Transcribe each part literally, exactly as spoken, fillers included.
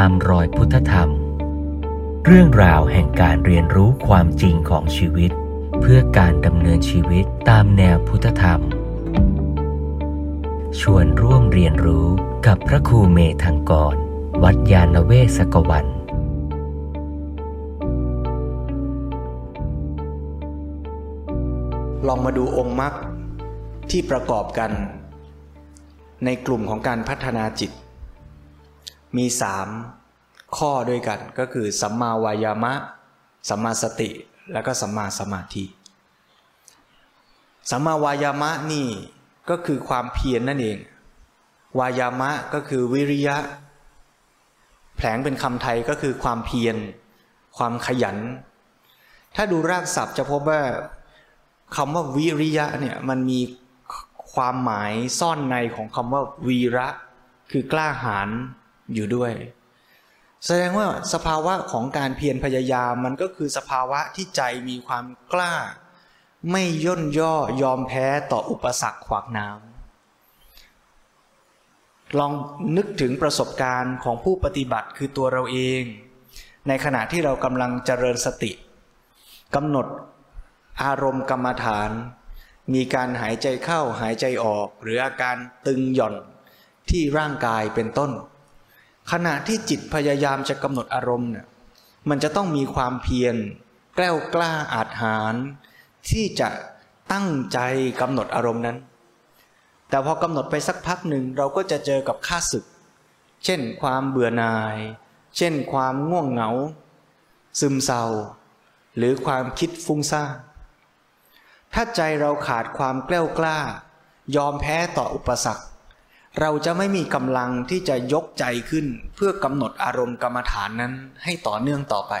ตามรอยพุทธธรรมเรื่องราวแห่งการเรียนรู้ความจริงของชีวิตเพื่อการดำเนินชีวิตตามแนวพุทธธรรมชวนร่วมเรียนรู้กับพระครูเมธังกรวัดญาณเวศกวันลองมาดูองค์มรรคที่ประกอบกันในกลุ่มของการพัฒนาจิตมีสามข้อด้วยกันก็คือสัมมาวายามะสัมมาสติและก็สัมมาสมาธิสัมมาวายามะนี่ก็คือความเพียร น, นั่นเองวายามะก็คือวิริยะแผลงเป็นคำไทยก็คือความเพียรความขยันถ้าดูรากศัพท์จะพบว่าคำว่าวิริยะเนี่ยมันมีความหมายซ่อนในของคำว่าวีระคือกล้าหาญอยู่ด้วยแสดงว่าสภาวะของการเพียรพยายามมันก็คือสภาวะที่ใจมีความกล้าไม่ย่นย่อยอมแพ้ต่ออุปสรรคขวากหนามลองนึกถึงประสบการณ์ของผู้ปฏิบัติคือตัวเราเองในขณะที่เรากำลังเจริญสติกำหนดอารมณ์กรรมฐานมีการหายใจเข้าหายใจออกหรืออาการตึงหย่อนที่ร่างกายเป็นต้นขณะที่จิตพยายามจะกำหนดอารมณ์เนี่ยมันจะต้องมีความเพียรแกล้วกล้าอาจหาญที่จะตั้งใจกำหนดอารมณ์นั้นแต่พอกำหนดไปสักพักหนึ่งเราก็จะเจอกับข้าศึกเช่นความเบื่อหน่ายเช่นความง่วงเหงาซึมเศร้าหรือความคิดฟุ้งซ่านถ้าใจเราขาดความแกล้วกล้ายอมแพ้ต่ออุปสรรคเราจะไม่มีกำลังที่จะยกใจขึ้นเพื่อกำหนดอารมณ์กรรมฐานนั้นให้ต่อเนื่องต่อไป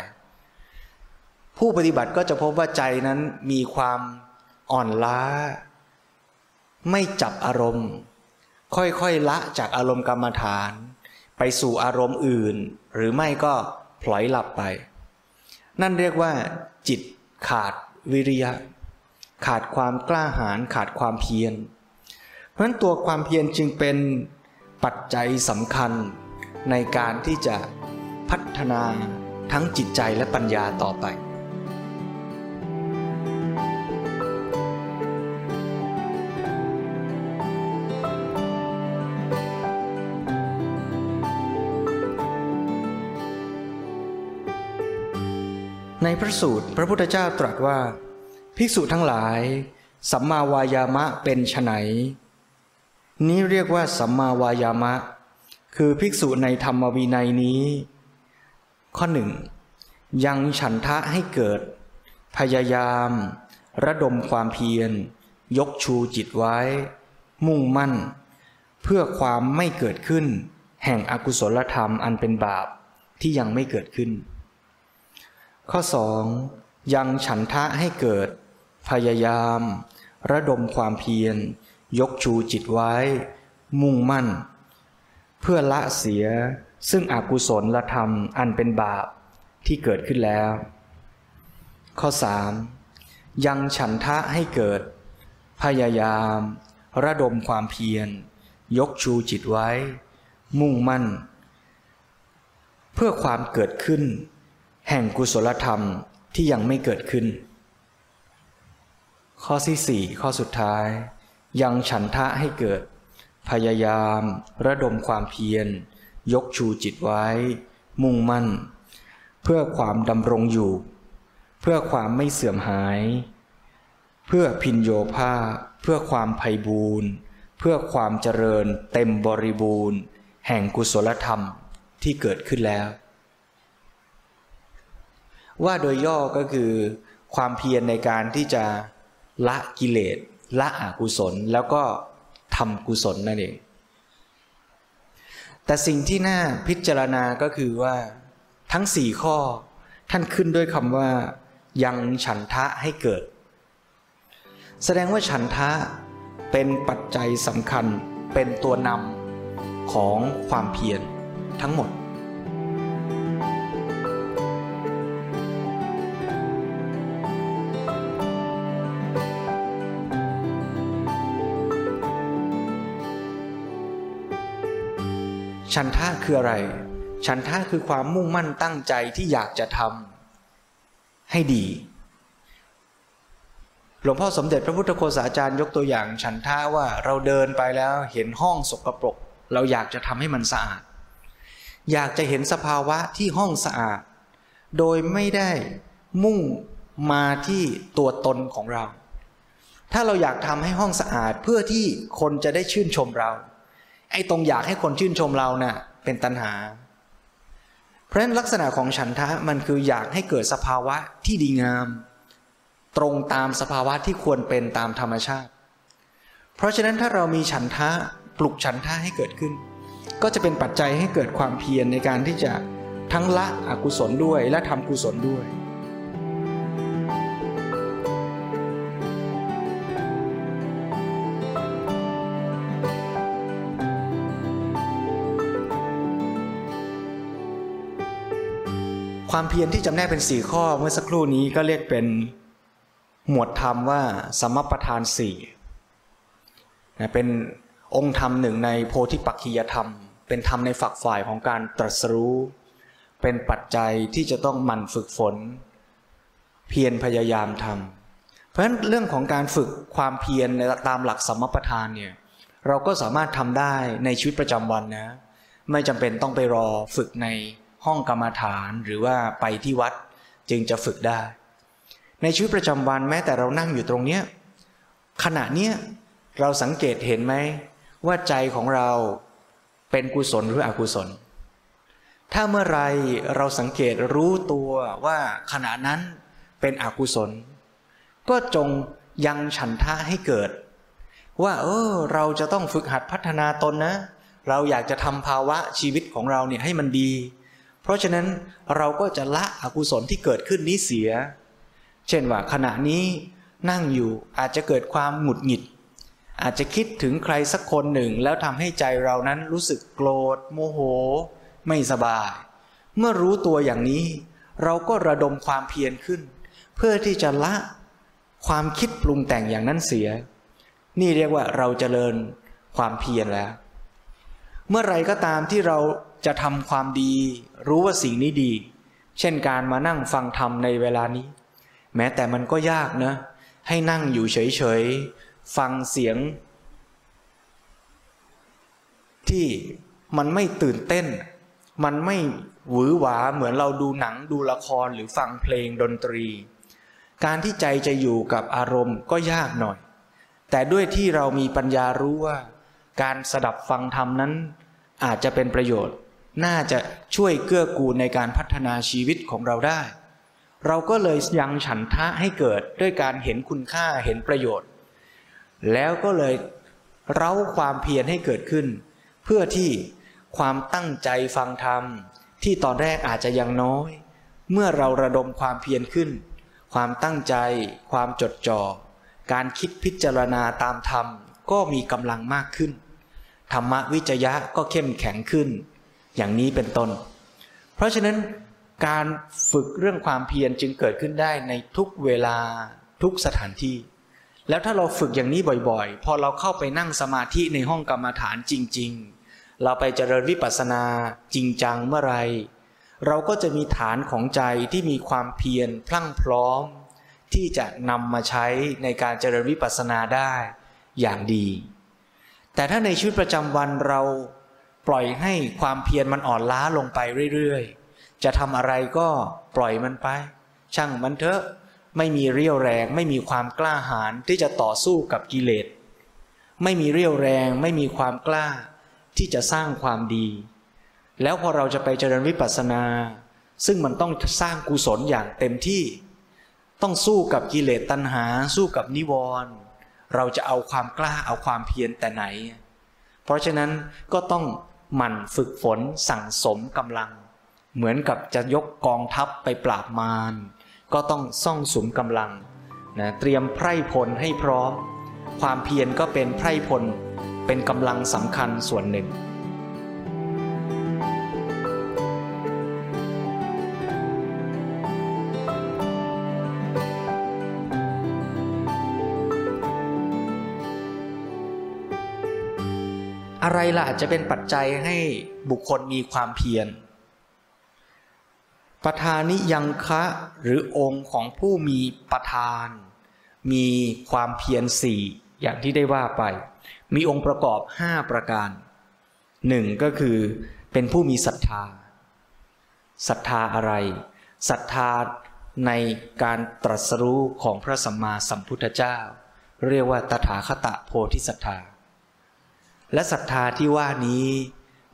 ผู้ปฏิบัติก็จะพบว่าใจนั้นมีความอ่อนล้าไม่จับอารมณ์ค่อยๆละจากอารมณ์กรรมฐานไปสู่อารมณ์อื่นหรือไม่ก็พลอยหลับไปนั่นเรียกว่าจิตขาดวิริยะขาดความกล้าหาญขาดความเพียรเพราะฉะนั้นตัวความเพียรจึงเป็นปัจจัยสำคัญในการที่จะพัฒนาทั้งจิตใจและปัญญาต่อไปในพระสูตรพระพุทธเจ้าตรัสว่าภิกษุทั้งหลายสัมมาวายามะเป็นไฉนนี้เรียกว่าสัมมาวายามะคือภิกษุในธรรมวินัยนี้ข้อหนึ่งยังฉันทะให้เกิดพยายามระดมความเพียรยกชูจิตไว้มุ่งมั่นเพื่อความไม่เกิดขึ้นแห่งอกุศลธรรมอันเป็นบาปที่ยังไม่เกิดขึ้นข้อสองยังฉันทะให้เกิดพยายามระดมความเพียรยกชูจิตไว้มุ่งมั่นเพื่อละเสียซึ่งอกุศลธรรมอันเป็นบาปที่เกิดขึ้นแล้วข้อสามยังฉันทะให้เกิดพยายามระดมความเพียรยกชูจิตไว้มุ่งมั่นเพื่อความเกิดขึ้นแห่งกุศลธรรมที่ยังไม่เกิดขึ้นข้อที่สี่ข้อสุดท้ายยังฉันทะให้เกิดพยายามระดมความเพียรยกชูจิตไว้มุ่งมั่นเพื่อความดำรงอยู่เพื่อความไม่เสื่อมหายเพื่อพินโยภาพเพื่อความไพบูรณ์เพื่อความเจริญเต็มบริบูรณ์แห่งกุศลธรรมที่เกิดขึ้นแล้วว่าโดยย่อก็คือความเพียรในการที่จะละกิเลสละอกุศลแล้วก็ทำกุศลนั่นเองแต่สิ่งที่น่าพิจารณาก็คือว่าทั้งสี่ข้อท่านขึ้นด้วยคำว่ายังฉันทะให้เกิดแสดงว่าฉันทะเป็นปัจจัยสำคัญเป็นตัวนำของความเพียรทั้งหมดฉันทะคืออะไร ฉันทะคือความมุ่งมั่นตั้งใจที่อยากจะทำให้ดีหลวงพ่อสมเด็จพระพุทธโฆษาจารย์ยกตัวอย่างฉันทะว่าเราเดินไปแล้วเห็นห้องสกปรกเราอยากจะทำให้มันสะอาดอยากจะเห็นสภาวะที่ห้องสะอาดโดยไม่ได้มุ่งมาที่ตัวตนของเราถ้าเราอยากทำให้ห้องสะอาดเพื่อที่คนจะได้ชื่นชมเราไอ้ตรงอยากให้คนชื่นชมเราน่ะเป็นตัณหาเพราะฉะนั้นลักษณะของฉันทะมันคืออยากให้เกิดสภาวะที่ดีงามตรงตามสภาวะที่ควรเป็นตามธรรมชาติเพราะฉะนั้นถ้าเรามีฉันทะปลุกฉันทะให้เกิดขึ้นก็จะเป็นปัจจัยให้เกิดความเพียรในการที่จะทั้งละอกุศลด้วยและทำกุศลด้วยความเพียรที่จำแนกเป็นสี่ข้อเมื่อสักครู่นี้ก็เรียกเป็นหมวดธรรมว่าสัมมัปปทานสี่นะเป็นองค์ธรรมหนึ่งในโพธิปักขิยธรรมเป็นธรรมในฝักฝ่ายของการตรัสรู้เป็นปัจจัยที่จะต้องหมั่นฝึกฝนเพียรพยายามทำเพราะฉะนั้นเรื่องของการฝึกความเพียรในตามหลักสัมมัปปทานเนี่ยเราก็สามารถทำได้ในชีวิตประจำวันนะไม่จำเป็นต้องไปรอฝึกในห้องกรรมฐานหรือว่าไปที่วัดจึงจะฝึกได้ในชีวิตประจำวันแม้แต่เรานั่งอยู่ตรงเนี้ยขณะเนี้ยเราสังเกตเห็นไหมว่าใจของเราเป็นกุศลหรืออกุศลถ้าเมื่อไรเราสังเกตรู้ตัวว่าขณะนั้นเป็นอกุศลก็จงยังฉันทะให้เกิดว่าเออเราจะต้องฝึกหัดพัฒนาตนนะเราอยากจะทำภาวะชีวิตของเราเนี่ยให้มันดีเพราะฉะนั้นเราก็จะละอกุศลที่เกิดขึ้นนี้เสียเช่นว่าขณะนี้นั่งอยู่อาจจะเกิดความหงุดหงิดอาจจะคิดถึงใครสักคนหนึ่งแล้วทำให้ใจเรานั้นรู้สึกโกรธโมโหไม่สบายเมื่อรู้ตัวอย่างนี้เราก็ระดมความเพียรขึ้นเพื่อที่จะละความคิดปรุงแต่งอย่างนั้นเสียนี่เรียกว่าเราเจริญความเพียรแล้วเมื่อไรก็ตามที่เราจะทำความดีรู้ว่าสิ่งนี้ดีเช่นการมานั่งฟังธรรมในเวลานี้แม้แต่มันก็ยากนะให้นั่งอยู่เฉยๆฟังเสียงที่มันไม่ตื่นเต้นมันไม่หวือหวาเหมือนเราดูหนังดูละครหรือฟังเพลงดนตรีการที่ใจจะอยู่กับอารมณ์ก็ยากหน่อยแต่ด้วยที่เรามีปัญญารู้ว่าการสดับฟังธรรมนั้นอาจจะเป็นประโยชน์น่าจะช่วยเกื้อกูลในการพัฒนาชีวิตของเราได้เราก็เลยยังฉันทะให้เกิดด้วยการเห็นคุณค่าเห็นประโยชน์แล้วก็เลยเร้าความเพียรให้เกิดขึ้นเพื่อที่ความตั้งใจฟังธรรมที่ตอนแรกอาจจะยังน้อยเมื่อเราระดมความเพียรขึ้นความตั้งใจความจดจ่อการคิดพิจารณาตามธรรมก็มีกำลังมากขึ้นธรรมวิจยะก็เข้มแข็งขึ้นอย่างนี้เป็นต้นเพราะฉะนั้นการฝึกเรื่องความเพียรจึงเกิดขึ้นได้ในทุกเวลาทุกสถานที่แล้วถ้าเราฝึกอย่างนี้บ่อยๆพอเราเข้าไปนั่งสมาธิในห้องกรรมฐานจริงๆเราไปเจริญวิปัสสนาจริงจังเมื่อไรเราก็จะมีฐานของใจที่มีความเพียรพลั่งพร้อมที่จะนำมาใช้ในการเจริญวิปัสสนาได้อย่างดีแต่ถ้าในชีวิตประจำวันเราปล่อยให้ความเพียรมันอ่อนล้าลงไปเรื่อยๆจะทำอะไรก็ปล่อยมันไปช่างมันเถอะไม่มีเรี่ยวแรงไม่มีความกล้าหาญที่จะต่อสู้กับกิเลสไม่มีเรี่ยวแรงไม่มีความกล้าที่จะสร้างความดีแล้วพอเราจะไปเจริญวิปัสสนาซึ่งมันต้องสร้างกุศลอย่างเต็มที่ต้องสู้กับกิเลสตัณหาสู้กับนิวรณ์เราจะเอาความกล้าเอาความเพียรแต่ไหนเพราะฉะนั้นก็ต้องหมั่นฝึกฝนสั่งสมกำลังเหมือนกับจะยกกองทัพไปปราบมารก็ต้องซ่องสุมกำลังนะเตรียมไพร่พลให้พร้อมความเพียรก็เป็นไพร่พลเป็นกำลังสำคัญส่วนหนึ่งอะไรล่ะจะเป็นปัจจัยให้บุคคลมีความเพียร ประธานิยังคะหรือองค์ของผู้มีประธานมีความเพียรสี่อย่างที่ได้ว่าไปมีองค์ประกอบห้าประการหนึ่งก็คือเป็นผู้มีศรัทธาศรัทธาอะไรศรัทธาในการตรัสรู้ของพระสัมมาสัมพุทธเจ้าเรียกว่าตถาคตโพธิศรัทธาและศรัทธาที่ว่านี้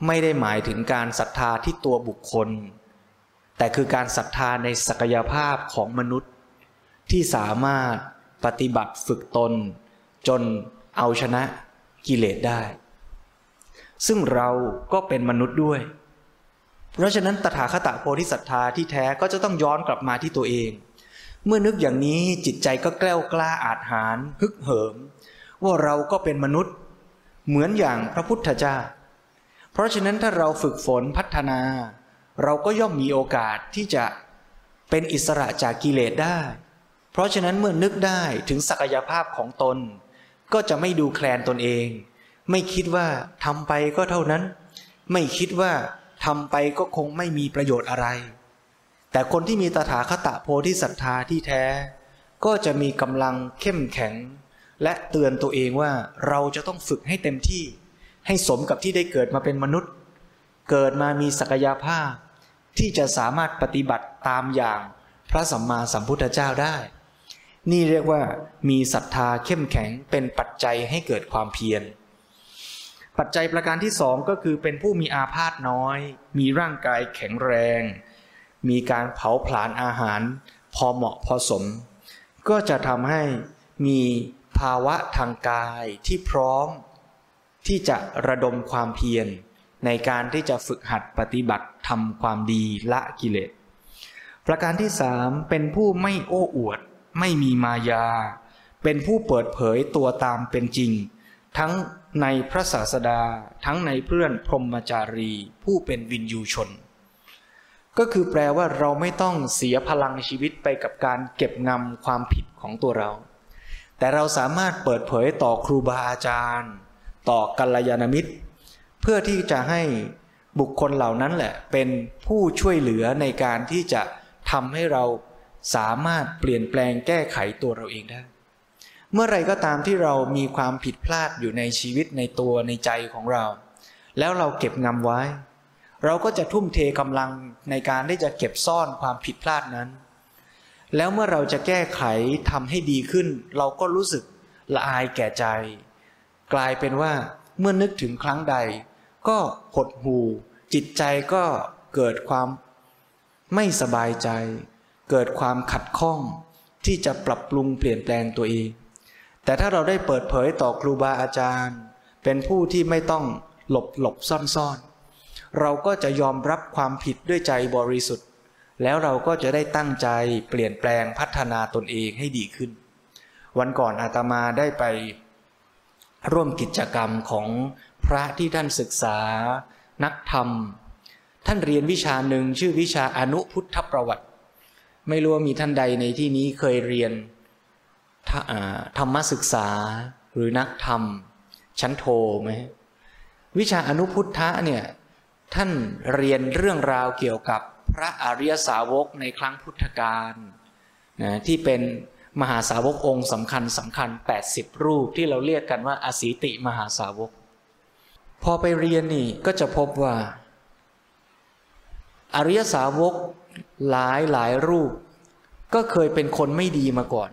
ไม่ได้หมายถึงการศรัทธาที่ตัวบุคคลแต่คือการศรัทธาในศักยภาพของมนุษย์ที่สามารถปฏิบัติฝึกตนจนเอาชนะกิเลสได้ซึ่งเราก็เป็นมนุษย์ด้วยเพราะฉะนั้นตถาคตโพธิศรัทธาที่แท้ก็จะต้องย้อนกลับมาที่ตัวเองเมื่อนึกอย่างนี้จิตใจก็แกล้วกล้าอาจหาญฮึกเหิมว่าเราก็เป็นมนุษย์เหมือนอย่างพระพุทธเจ้าเพราะฉะนั้นถ้าเราฝึกฝนพัฒนาเราก็ย่อมมีโอกาสที่จะเป็นอิสระจากกิเลสได้เพราะฉะนั้นเมื่อนึกได้ถึงศักยภาพของตนก็จะไม่ดูแคลนตนเองไม่คิดว่าทำไปก็เท่านั้นไม่คิดว่าทำไปก็คงไม่มีประโยชน์อะไรแต่คนที่มีตถาคตโพธิศรัทธาที่แท้ก็จะมีกำลังเข้มแข็งและเตือนตัวเองว่าเราจะต้องฝึกให้เต็มที่ให้สมกับที่ได้เกิดมาเป็นมนุษย์เกิดมามีศักยภาพที่จะสามารถปฏิบัติตามอย่างพระสัมมาสัมพุทธเจ้าได้นี่เรียกว่ามีศรัทธาเข้มแข็งเป็นปัจจัยให้เกิดความเพียรปัจจัยประการที่สองก็คือเป็นผู้มีอาพาธน้อยมีร่างกายแข็งแรงมีการเผาผลาญอาหารพอเหมาะพอสมก็จะทำให้มีภาวะทางกายที่พร้อมที่จะระดมความเพียรในการที่จะฝึกหัดปฏิบัติทำความดีละกิเลสประการที่สามเป็นผู้ไม่โอ้อวดไม่มีมายาเป็นผู้เปิดเผยตัวตามเป็นจริงทั้งในพระศาสดาทั้งในเพื่อนพรหมจารีผู้เป็นวินยูชนก็คือแปลว่าเราไม่ต้องเสียพลังชีวิตไปกับการเก็บงำความผิดของตัวเราแต่เราสามารถเปิดเผยต่อครูบาอาจารย์ต่อกัลยาณมิตรเพื่อที่จะให้บุคคลเหล่านั้นแหละเป็นผู้ช่วยเหลือในการที่จะทำให้เราสามารถเปลี่ยนแปลงแก้ไขตัวเราเองได้เมื่อไรก็ตามที่เรามีความผิดพลาดอยู่ในชีวิตในตัวในใจของเราแล้วเราเก็บงำไว้เราก็จะทุ่มเทกำลังในการที่จะเก็บซ่อนความผิดพลาดนั้นแล้วเมื่อเราจะแก้ไขทำให้ดีขึ้นเราก็รู้สึกละอายแก่ใจกลายเป็นว่าเมื่อนึกถึงครั้งใดก็หดหู่จิตใจก็เกิดความไม่สบายใจเกิดความขัดข้องที่จะปรับปรุงเปลี่ยนแปลงตัวเองแต่ถ้าเราได้เปิดเผยต่อครูบาอาจารย์เป็นผู้ที่ไม่ต้องหลบหลบซ่อนๆเราก็จะยอมรับความผิดด้วยใจบริสุทธิ์แล้วเราก็จะได้ตั้งใจเปลี่ยนแปลงพัฒนาตนเองให้ดีขึ้นวันก่อนอาตมาได้ไปร่วมกิจกรรมของพระที่ท่านศึกษานักธรรมท่านเรียนวิชาหนึ่งชื่อวิชาอนุพุทธประวัติไม่รู้ว่ามีท่านใดในที่นี้เคยเรียนธรรมศึกษาหรือนักธรรมชั้นโทไหมวิชาอนุพุทธะเนี่ยท่านเรียนเรื่องราวเกี่ยวกับพระอริยสาวกในครั้งพุทธกาลนะที่เป็นมหาสาวกองค์สำคัญสำคัญแปดสิบรูปที่เราเรียกกันว่าอสีติมหาสาวกพอไปเรียนนี่ก็จะพบว่าอริยสาวกหลายหลายรูปก็เคยเป็นคนไม่ดีมาก่อน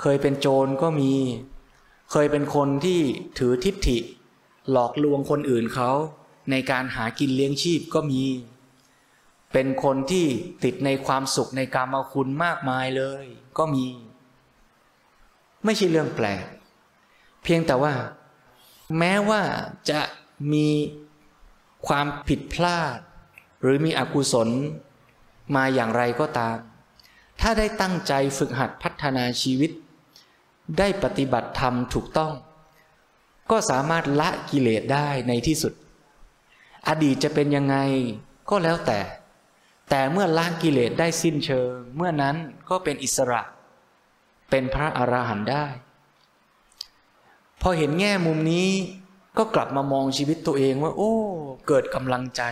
เคยเป็นโจรก็มีเคยเป็นคนที่ถือทิฏฐิหลอกลวงคนอื่นเขาในการหากินเลี้ยงชีพก็มีเป็นคนที่ติดในความสุขในกามคุณมากมายเลยก็มีไม่ใช่เรื่องแปลกเพียงแต่ว่าแม้ว่าจะมีความผิดพลาดหรือมีอกุศลมาอย่างไรก็ตามถ้าได้ตั้งใจฝึกหัดพัฒนาชีวิตได้ปฏิบัติธรรมถูกต้องก็สามารถละกิเลสได้ในที่สุดอดีตจะเป็นยังไงก็แล้วแต่แต่เมื่อละกิเลสได้สิ้นเชิงเมื่อนั้นก็เป็นอิสระเป็นพระอรหันต์ได้พอเห็นแง่มุมนี้ก็กลับมามองชีวิตตัวเองว่าโอ้เกิดกำลังใจ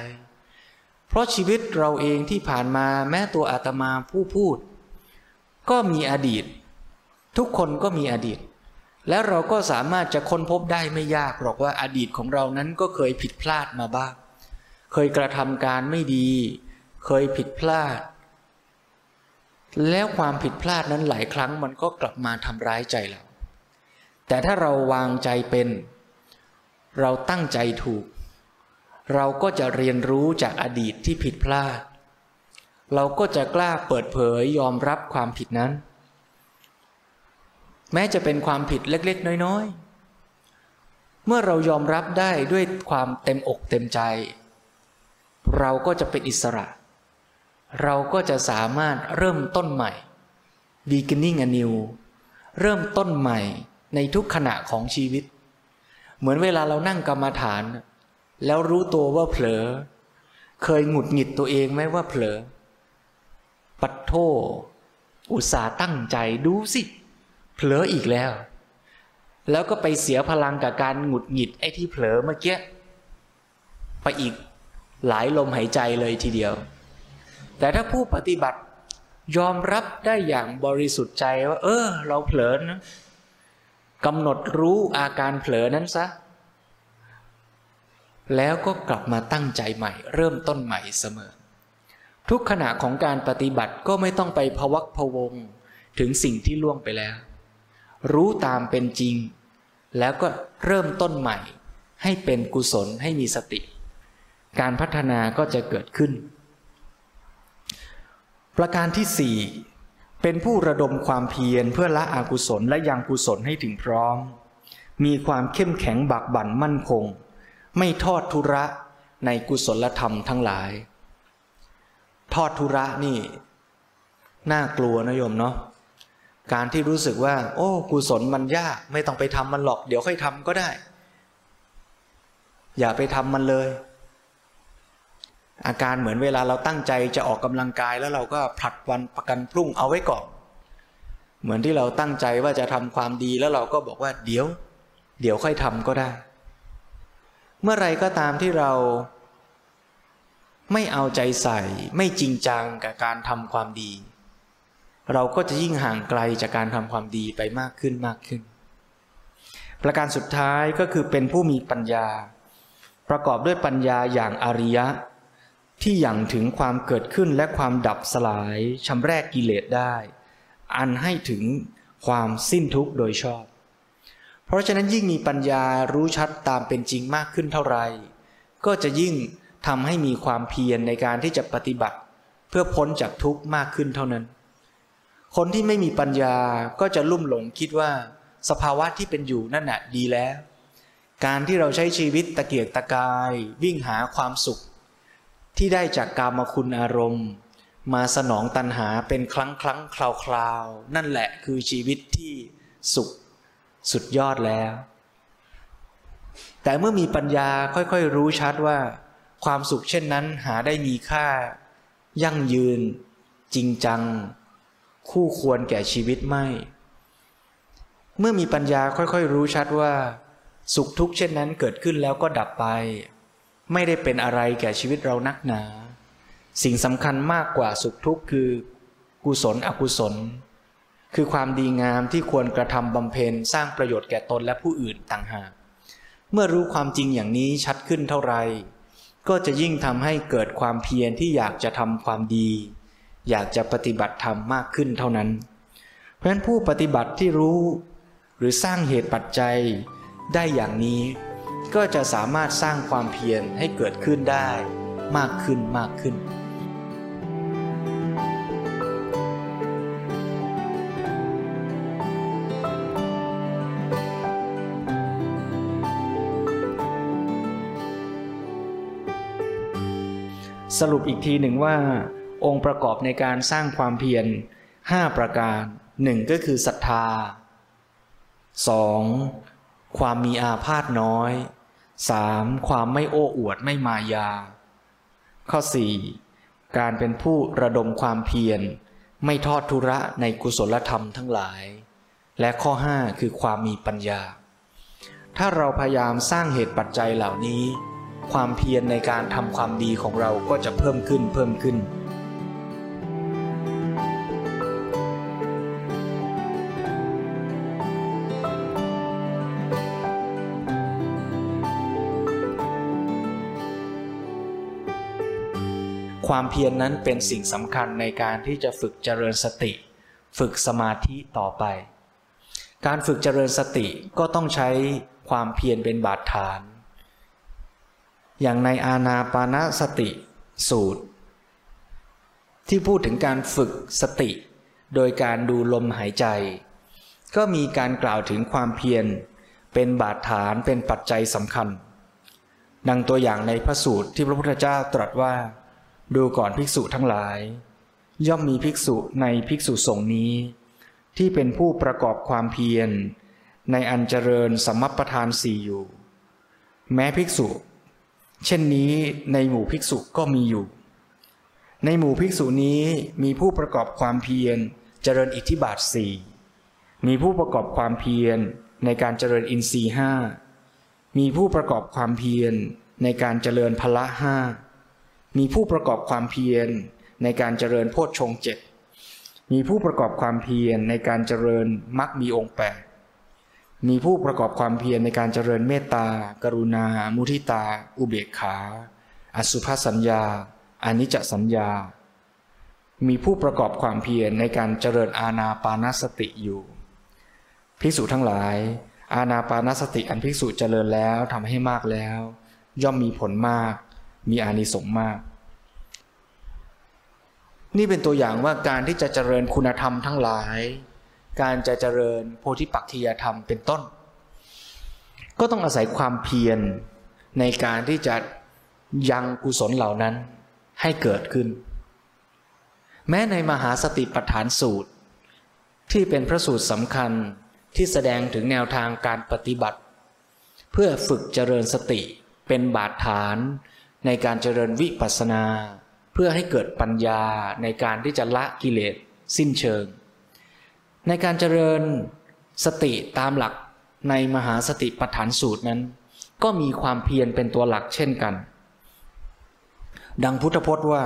เพราะชีวิตเราเองที่ผ่านมาแม้ตัวอาตมาผู้พูดก็มีอดีตทุกคนก็มีอดีตและเราก็สามารถจะค้นพบได้ไม่ยากหรอกว่าอดีตของเรานั้นก็เคยผิดพลาดมาบ้างเคยกระทำการไม่ดีเคยผิดพลาดแล้วความผิดพลาดนั้นหลายครั้งมันก็กลับมาทำร้ายใจเราแต่ถ้าเราวางใจเป็นเราตั้งใจถูกเราก็จะเรียนรู้จากอดีตที่ผิดพลาดเราก็จะกล้าเปิดเผยยอมรับความผิดนั้นแม้จะเป็นความผิดเล็กๆน้อยๆเมื่อเรายอมรับได้ด้วยความเต็มอกเต็มใจเราก็จะเป็นอิสระเราก็จะสามารถเริ่มต้นใหม่ beginning anew เริ่มต้นใหม่ในทุกขณะของชีวิตเหมือนเวลาเรานั่งกรรมฐานแล้วรู้ตัวว่าเผลอเคยหงุดหงิดตัวเองไหมว่าเผลอปัดโทอุตส่าห์ตั้งใจดูสิเผลออีกแล้วแล้วก็ไปเสียพลังกับการหงุดหงิดไอ้ที่เผลอเมื่อกี้ไปอีกหลายลมหายใจเลยทีเดียวแต่ถ้าผู้ปฏิบัติยอมรับได้อย่างบริสุทธิ์ใจว่าเออเราเผลอนะกำหนดรู้อาการเผลอนั้นซะแล้วก็กลับมาตั้งใจใหม่เริ่มต้นใหม่เสมอทุกขณะของการปฏิบัติก็ไม่ต้องไปพะวักพะวงถึงสิ่งที่ล่วงไปแล้วรู้ตามเป็นจริงแล้วก็เริ่มต้นใหม่ให้เป็นกุศลให้มีสติการพัฒนาก็จะเกิดขึ้นประการที่สี่เป็นผู้ระดมความเพียรเพื่อละอกุศลและยังกุศลให้ถึงพร้อมมีความเข้มแข็งบากบั่นมั่นคงไม่ทอดทุระในกุศลธรรมทั้งหลายทอดทุระนี่น่ากลัวนะโยมเนาะการที่รู้สึกว่าโอ้กุศลมันยากไม่ต้องไปทำมันหรอกเดี๋ยวค่อยทำก็ได้อย่าไปทำมันเลยอาการเหมือนเวลาเราตั้งใจจะออกกำลังกายแล้วเราก็ผลัดวันประกันพรุ่งเอาไว้ก่อนเหมือนที่เราตั้งใจว่าจะทำความดีแล้วเราก็บอกว่าเดี๋ยวเดี๋ยวค่อยทำก็ได้เมื่อไรก็ตามที่เราไม่เอาใจใส่ไม่จริงจังกับการทำความดีเราก็จะยิ่งห่างไกลจากการทำความดีไปมากขึ้นมากขึ้นประการสุดท้ายก็คือเป็นผู้มีปัญญาประกอบด้วยปัญญาอย่างอริยะที่ยังถึงความเกิดขึ้นและความดับสลายชำแรกกิเลสได้อันให้ถึงความสิ้นทุกข์โดยชอบเพราะฉะนั้นยิ่งมีปัญญารู้ชัดตามเป็นจริงมากขึ้นเท่าไหร่ก็จะยิ่งทำให้มีความเพียรในการที่จะปฏิบัติเพื่อพ้นจากทุกข์มากขึ้นเท่านั้นคนที่ไม่มีปัญญาก็จะลุ่มหลงคิดว่าสภาวะที่เป็นอยู่นั่นน่ะดีแล้วการที่เราใช้ชีวิตตะเกียกตะกายวิ่งหาความสุขที่ได้จากกามคุณอารมณ์มาสนองตัณหาเป็นครั้งครั้งคราวคราวนั่นแหละคือชีวิตที่สุขสุดยอดแล้วแต่เมื่อมีปัญญาค่อยๆรู้ชัดว่าความสุขเช่นนั้นหาได้มีค่ายั่งยืนจริงจังคู่ควรแก่ชีวิตไม่เมื่อมีปัญญาค่อยๆรู้ชัดว่าสุขทุกข์เช่นนั้นเกิดขึ้นแล้วก็ดับไปไม่ได้เป็นอะไรแก่ชีวิตเรานักหนาสิ่งสำคัญมากกว่าสุขทุกข์คือกุศลอกุศลคือความดีงามที่ควรกระทำบำเพ็ญสร้างประโยชน์แก่ตนและผู้อื่นต่างหากเมื่อรู้ความจริงอย่างนี้ชัดขึ้นเท่าไรก็จะยิ่งทำให้เกิดความเพียรที่อยากจะทำความดีอยากจะปฏิบัติธรรมมากขึ้นเท่านั้นเพราะฉะนั้นผู้ปฏิบัติที่รู้หรือสร้างเหตุปัจจัยได้อย่างนี้ก็จะสามารถสร้างความเพียรให้เกิดขึ้นได้มากขึ้นมากขึ้นสรุปอีกทีหนึ่งว่าองค์ประกอบในการสร้างความเพียรห้าประการหนึ่งก็คือศรัทธาสองความมีอาพาธน้อยสามความไม่โอ้อวดไม่มายาข้อสี่การเป็นผู้ระดมความเพียรไม่ทอดทุระในกุศลธรรมทั้งหลายและข้อห้าคือความมีปัญญาถ้าเราพยายามสร้างเหตุปัจจัยเหล่านี้ ความเพียรในการทำความดีของเราก็จะเพิ่มขึ้นเพิ่มขึ้นความเพียร นั้นเป็นสิ่งสำคัญในการที่จะฝึกเจริญสติฝึกสมาธิต่อไปการฝึกเจริญสติก็ต้องใช้ความเพียรเป็นบาดฐานอย่างในอานาปานสติสูตรที่พูดถึงการฝึกสติโดยการดูลมหายใจก็มีการกล่าวถึงความเพียรเป็นบาดฐานเป็นปัจจัยสำคัญดังตัวอย่างในพระสูตรที่พระพุทธเจ้าตรัสว่าดูก่อนภิกษุทั้งหลายย่อมมีภิกษุในภิกษุสงฆ์นี้ที่เป็นผู้ประกอบความเพียรในอันเจริญสัมมัปปทานสี่อยู่แม้ภิกษุเช่นนี้ในหมู่ภิกษุก็มีอยู่ในหมู่ภิกษุนี้มีผู้ประกอบความเพียรเจริญอิทธิบาทสี่มีผู้ประกอบความเพียรในการเจริญอินทรีย์ห้ามีผู้ประกอบความเพียรในการเจริญพละห้ามีผู้ประกอบความเพียรในการเจริญโพชฌงค์เจ็ดมีผู้ประกอบความเพียรในการเจริญมรรคมีองค์แปดมีผู้ประกอบความเพียรในการเจริญเมตตากรุณามุทิตาอุเบกขาอสุภสัญญาอนิจจสัญญามีผู้ประกอบความเพียรในการเจริญอานาปานสติอยู่ภิกษุทั้งหลายอานาปานสติอันภิกษุเจริญแล้วทำให้มากแล้วย่อมมีผลมากมีอานิสงส์มากนี่เป็นตัวอย่างว่าการที่จะเจริญคุณธรรมทั้งหลายการจะเจริญโพธิปักขิยธรรมเป็นต้นก็ต้องอาศัยความเพียรในการที่จะยังกุศลเหล่านั้นให้เกิดขึ้นแม้ในมหาสติปัฏฐานสูตรที่เป็นพระสูตรสำคัญที่แสดงถึงแนวทางการปฏิบัติเพื่อฝึกเจริญสติเป็นบาดฐานในการเจริญวิปัสสนาเพื่อให้เกิดปัญญาในการที่จะละกิเลสสิ้นเชิงในการเจริญสติตามหลักในมหาสติปัฏฐานสูตรนั้นก็มีความเพียรเป็นตัวหลักเช่นกันดังพุทธพจน์ว่า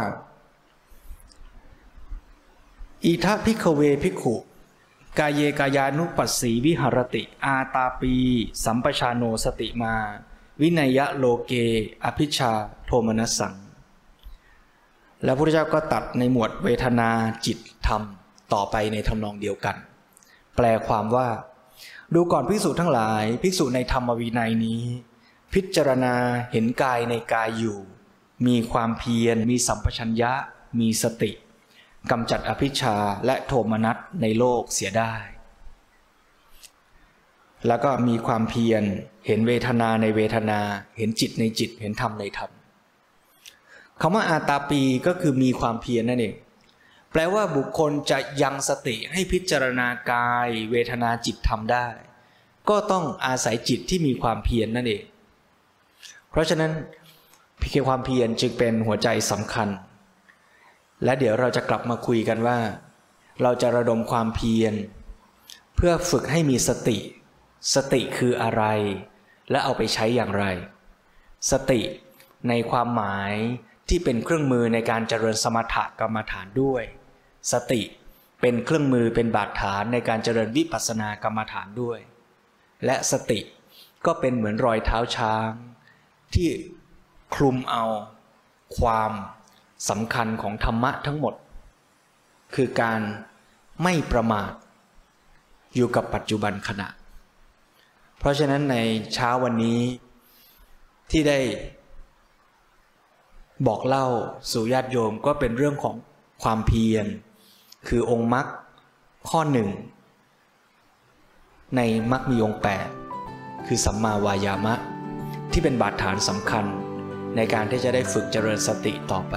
อิทะภิกขเวภิกขุกายเยกายานุปัสสีวิหรติอาตาปีสัมปชาโนสติมาวินัยะโลเกอภิชฌาโทมนัสสังและพระพุทธเจ้าก็ตัดในหมวดเวทนาจิตธรรมต่อไปในทำนองเดียวกันแปลความว่าดูก่อนภิกษุทั้งหลายภิกษุในธรรมวินัยนี้พิจารณาเห็นกายในกายอยู่มีความเพียรมีสัมปชัญญะมีสติกำจัดอภิชฌาและโทมนัสในโลกเสียได้แล้วก็มีความเพียรเห็นเวทนาในเวทนาเห็นจิตในจิตเห็นธรรมในธรรมคำว่าอาตาปีก็คือมีความเพียรนั่นเองแปลว่าบุคคลจะยังสติให้พิจารณากายเวทนาจิตธรรมได้ก็ต้องอาศัยจิตที่มีความเพียร นั่นเองเพราะฉะนั้นพิเคความเพียรจึงเป็นหัวใจสำคัญและเดี๋ยวเราจะกลับมาคุยกันว่าเราจะระดมความเพียรเพื่อฝึกให้มีสติสติคืออะไรและเอาไปใช้อย่างไรสติในความหมายที่เป็นเครื่องมือในการเจริญสมถกรรมฐานด้วยสติเป็นเครื่องมือเป็นบาดฐานในการเจริญวิปัสสนากรรมฐานด้วยและสติก็เป็นเหมือนรอยเท้าช้างที่คลุมเอาความสำคัญของธรรมะทั้งหมดคือการไม่ประมาทอยู่กับปัจจุบันขณะเพราะฉะนั้นในเช้าวันนี้ที่ได้บอกเล่าสู่ญาติโยมก็เป็นเรื่องของความเพียรคือองค์มรรคข้อหนึ่งในมรรคมีองค์แปดคือสัมมาวายามะที่เป็นบาดฐานสำคัญในการที่จะได้ฝึกเจริญสติต่อไป